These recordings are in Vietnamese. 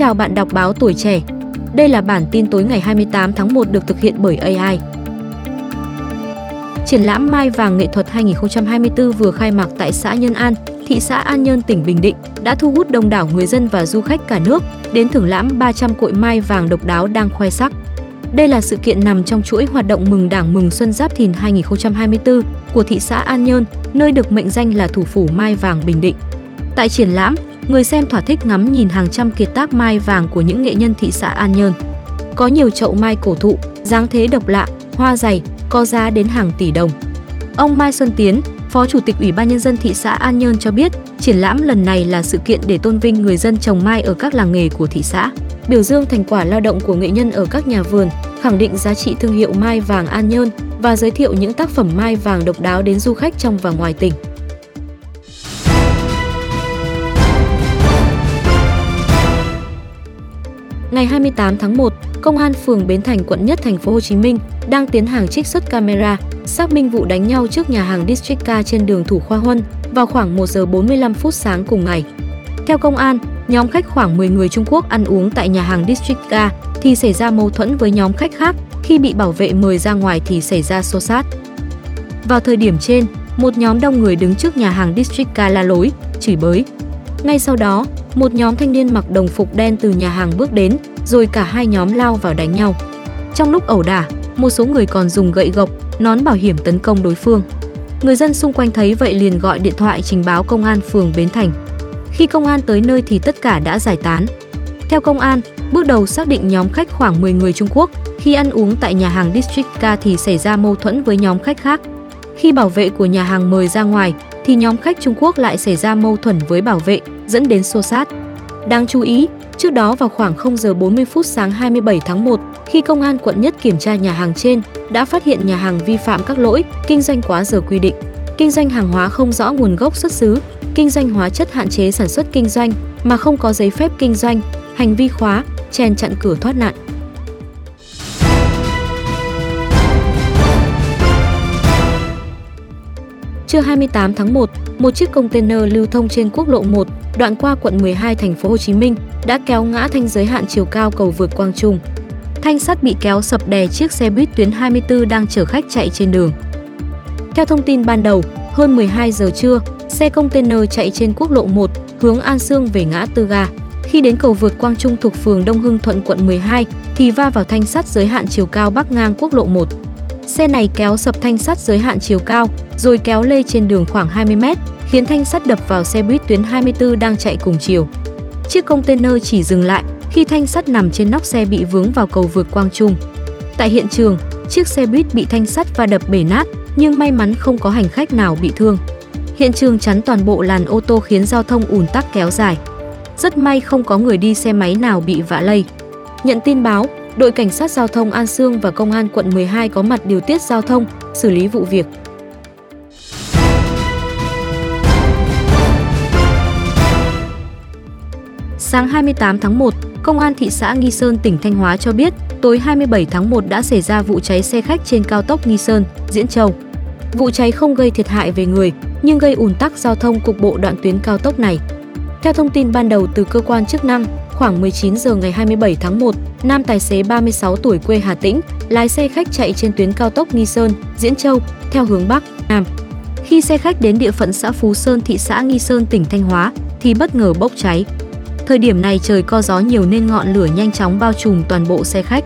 chào bạn đọc báo Tuổi Trẻ. Đây là bản tin tối ngày 28 tháng 1 được thực hiện bởi AI. Triển lãm Mai Vàng Nghệ thuật 2024 vừa khai mạc tại xã Nhân An, thị xã An Nhơn, tỉnh Bình Định đã thu hút đông đảo người dân và du khách cả nước đến thưởng lãm 300 cội mai vàng độc đáo đang khoe sắc. Đây là sự kiện nằm trong chuỗi hoạt động Mừng Đảng Mừng Xuân Giáp Thìn 2024 của thị xã An Nhơn, nơi được mệnh danh là thủ phủ mai vàng Bình Định. Tại triển lãm, người xem thỏa thích ngắm nhìn hàng trăm kiệt tác mai vàng của những nghệ nhân thị xã An Nhơn. Có nhiều chậu mai cổ thụ, dáng thế độc lạ, hoa dày, có giá đến hàng tỷ đồng. Ông Mai Xuân Tiến, Phó Chủ tịch Ủy ban Nhân dân thị xã An Nhơn cho biết, triển lãm lần này là sự kiện để tôn vinh người dân trồng mai ở các làng nghề của thị xã, biểu dương thành quả lao động của nghệ nhân ở các nhà vườn, khẳng định giá trị thương hiệu mai vàng An Nhơn và giới thiệu những tác phẩm mai vàng độc đáo đến du khách trong và ngoài tỉnh. Ngày 28 tháng 1, Công an phường Bến Thành, quận Nhất, thành phố Hồ Chí Minh đang tiến hành trích xuất camera, xác minh vụ đánh nhau trước nhà hàng District K trên đường Thủ Khoa Huân vào khoảng 1 giờ 45 phút sáng cùng ngày. Theo công an, nhóm khách khoảng 10 người Trung Quốc ăn uống tại nhà hàng District K thì xảy ra mâu thuẫn với nhóm khách khác, khi bị bảo vệ mời ra ngoài thì xảy ra xô xát. Vào thời điểm trên, một nhóm đông người đứng trước nhà hàng District K la lối, chửi bới. Ngay sau đó, một nhóm thanh niên mặc đồng phục đen từ nhà hàng bước đến, rồi cả hai nhóm lao vào đánh nhau. Trong lúc ẩu đả, một số người còn dùng gậy gộc, nón bảo hiểm tấn công đối phương. Người dân xung quanh thấy vậy liền gọi điện thoại trình báo công an phường Bến Thành. Khi công an tới nơi thì tất cả đã giải tán. Theo công an, bước đầu xác định nhóm khách khoảng 10 người Trung Quốc khi ăn uống tại nhà hàng District K thì xảy ra mâu thuẫn với nhóm khách khác. Khi bảo vệ của nhà hàng mời ra ngoài thì nhóm khách Trung Quốc lại xảy ra mâu thuẫn với bảo vệ, dẫn đến xô xát. Đáng chú ý, trước đó vào khoảng 0 giờ 40 phút sáng 27 tháng 1, khi công an quận Nhất kiểm tra nhà hàng trên, đã phát hiện nhà hàng vi phạm các lỗi kinh doanh quá giờ quy định, kinh doanh hàng hóa không rõ nguồn gốc xuất xứ, kinh doanh hóa chất hạn chế sản xuất kinh doanh mà không có giấy phép kinh doanh, hành vi khóa, chèn chặn cửa thoát nạn. Trưa 28 tháng 1, một chiếc container lưu thông trên quốc lộ 1, đoạn qua quận 12 thành phố Hồ Chí Minh đã kéo ngã thanh giới hạn chiều cao cầu vượt Quang Trung. Thanh sắt bị kéo sập đè chiếc xe buýt tuyến 24 đang chở khách chạy trên đường. Theo thông tin ban đầu, hơn 12 giờ trưa, xe container chạy trên quốc lộ 1 hướng An Sương về ngã Tư Ga. Khi đến cầu vượt Quang Trung thuộc phường Đông Hưng Thuận, quận 12 thì va vào thanh sắt giới hạn chiều cao bắc ngang quốc lộ 1. Xe này kéo sập thanh sắt giới hạn chiều cao rồi kéo lê trên đường khoảng 20 m, khiến thanh sắt đập vào xe buýt tuyến 24 đang chạy cùng chiều. Chiếc container chỉ dừng lại khi thanh sắt nằm trên nóc xe bị vướng vào cầu vượt Quang Trung. Tại hiện trường, chiếc xe buýt bị thanh sắt va đập bể nát, nhưng may mắn không có hành khách nào bị thương. Hiện trường chắn toàn bộ làn ô tô khiến giao thông ùn tắc kéo dài. Rất may không có người đi xe máy nào bị vạ lây. Nhận tin báo, đội cảnh sát giao thông An Sương và công an quận 12 có mặt điều tiết giao thông, xử lý vụ việc. Sáng 28 tháng 1, Công an thị xã Nghi Sơn, tỉnh Thanh Hóa cho biết, tối 27 tháng 1 đã xảy ra vụ cháy xe khách trên cao tốc Nghi Sơn, Diễn Châu. Vụ cháy không gây thiệt hại về người, nhưng gây ùn tắc giao thông cục bộ đoạn tuyến cao tốc này. Theo thông tin ban đầu từ cơ quan chức năng, khoảng 19 giờ ngày 27 tháng 1, nam tài xế 36 tuổi quê Hà Tĩnh lái xe khách chạy trên tuyến cao tốc Nghi Sơn, Diễn Châu theo hướng Bắc, Nam. Khi xe khách đến địa phận xã Phú Sơn, thị xã Nghi Sơn, tỉnh Thanh Hóa thì bất ngờ bốc cháy. Thời điểm này trời có gió nhiều nên ngọn lửa nhanh chóng bao trùm toàn bộ xe khách.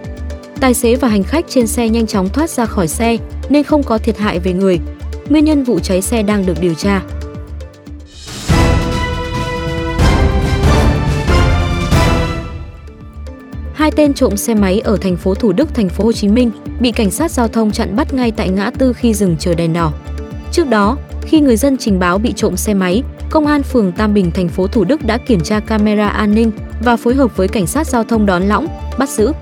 Tài xế và hành khách trên xe nhanh chóng thoát ra khỏi xe nên không có thiệt hại về người. Nguyên nhân vụ cháy xe đang được điều tra. Hai tên trộm xe máy ở thành phố Thủ Đức, thành phố Hồ Chí Minh bị cảnh sát giao thông chặn bắt ngay tại ngã tư khi dừng chờ đèn đỏ. Trước đó, khi người dân trình báo bị trộm xe máy, Công an phường Tam Bình, thành phố Thủ Đức đã kiểm tra camera an ninh và phối hợp với cảnh sát giao thông đón lõng, bắt giữ.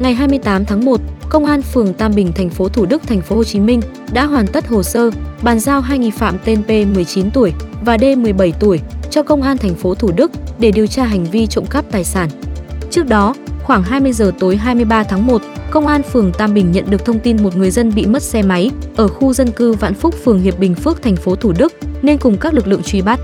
Ngày 28 tháng 1, Công an phường Tam Bình, thành phố Thủ Đức, thành phố Hồ Chí Minh đã hoàn tất hồ sơ, bàn giao hai nghi phạm tên P 19 tuổi và D 17 tuổi cho Công an thành phố Thủ Đức để điều tra hành vi trộm cắp tài sản. Trước đó, khoảng 20 giờ tối 23 tháng 1, Công an phường Tam Bình nhận được thông tin một người dân bị mất xe máy ở khu dân cư Vạn Phúc, phường Hiệp Bình Phước, thành phố Thủ Đức nên cùng các lực lượng truy bắt.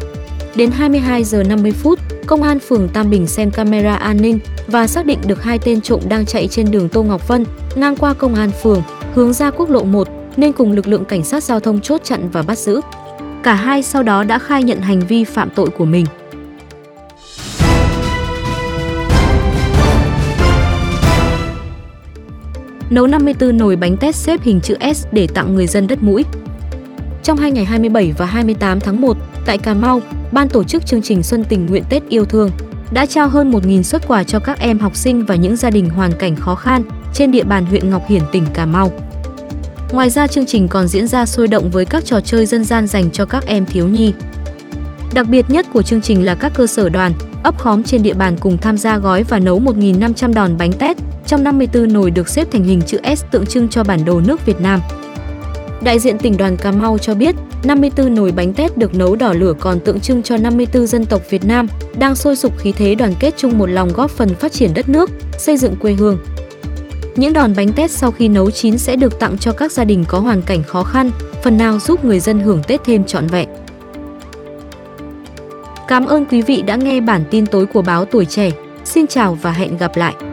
Đến 22 giờ 50 phút, Công an phường Tam Bình xem camera an ninh và xác định được hai tên trộm đang chạy trên đường Tô Ngọc Vân ngang qua công an phường, hướng ra quốc lộ 1 nên cùng lực lượng cảnh sát giao thông chốt chặn và bắt giữ. Cả hai sau đó đã khai nhận hành vi phạm tội của mình. Nấu 54 nồi bánh tét xếp hình chữ S để tặng người dân Đất Mũi. Trong hai ngày 27 và 28 tháng 1, tại Cà Mau, Ban tổ chức chương trình Xuân Tình Nguyện Tết Yêu Thương đã trao hơn 1.000 suất quà cho các em học sinh và những gia đình hoàn cảnh khó khăn trên địa bàn huyện Ngọc Hiển, tỉnh Cà Mau. Ngoài ra, chương trình còn diễn ra sôi động với các trò chơi dân gian dành cho các em thiếu nhi. Đặc biệt nhất của chương trình là các cơ sở đoàn, ấp khóm trên địa bàn cùng tham gia gói và nấu 1.500 đòn bánh tét trong 54 nồi được xếp thành hình chữ S tượng trưng cho bản đồ nước Việt Nam. Đại diện tỉnh đoàn Cà Mau cho biết, 54 nồi bánh tét được nấu đỏ lửa còn tượng trưng cho 54 dân tộc Việt Nam đang sôi sục khí thế đoàn kết chung một lòng góp phần phát triển đất nước, xây dựng quê hương. Những đòn bánh tét sau khi nấu chín sẽ được tặng cho các gia đình có hoàn cảnh khó khăn, phần nào giúp người dân hưởng Tết thêm trọn vẹn. Cảm ơn quý vị đã nghe bản tin tối của Báo Tuổi Trẻ. Xin chào và hẹn gặp lại!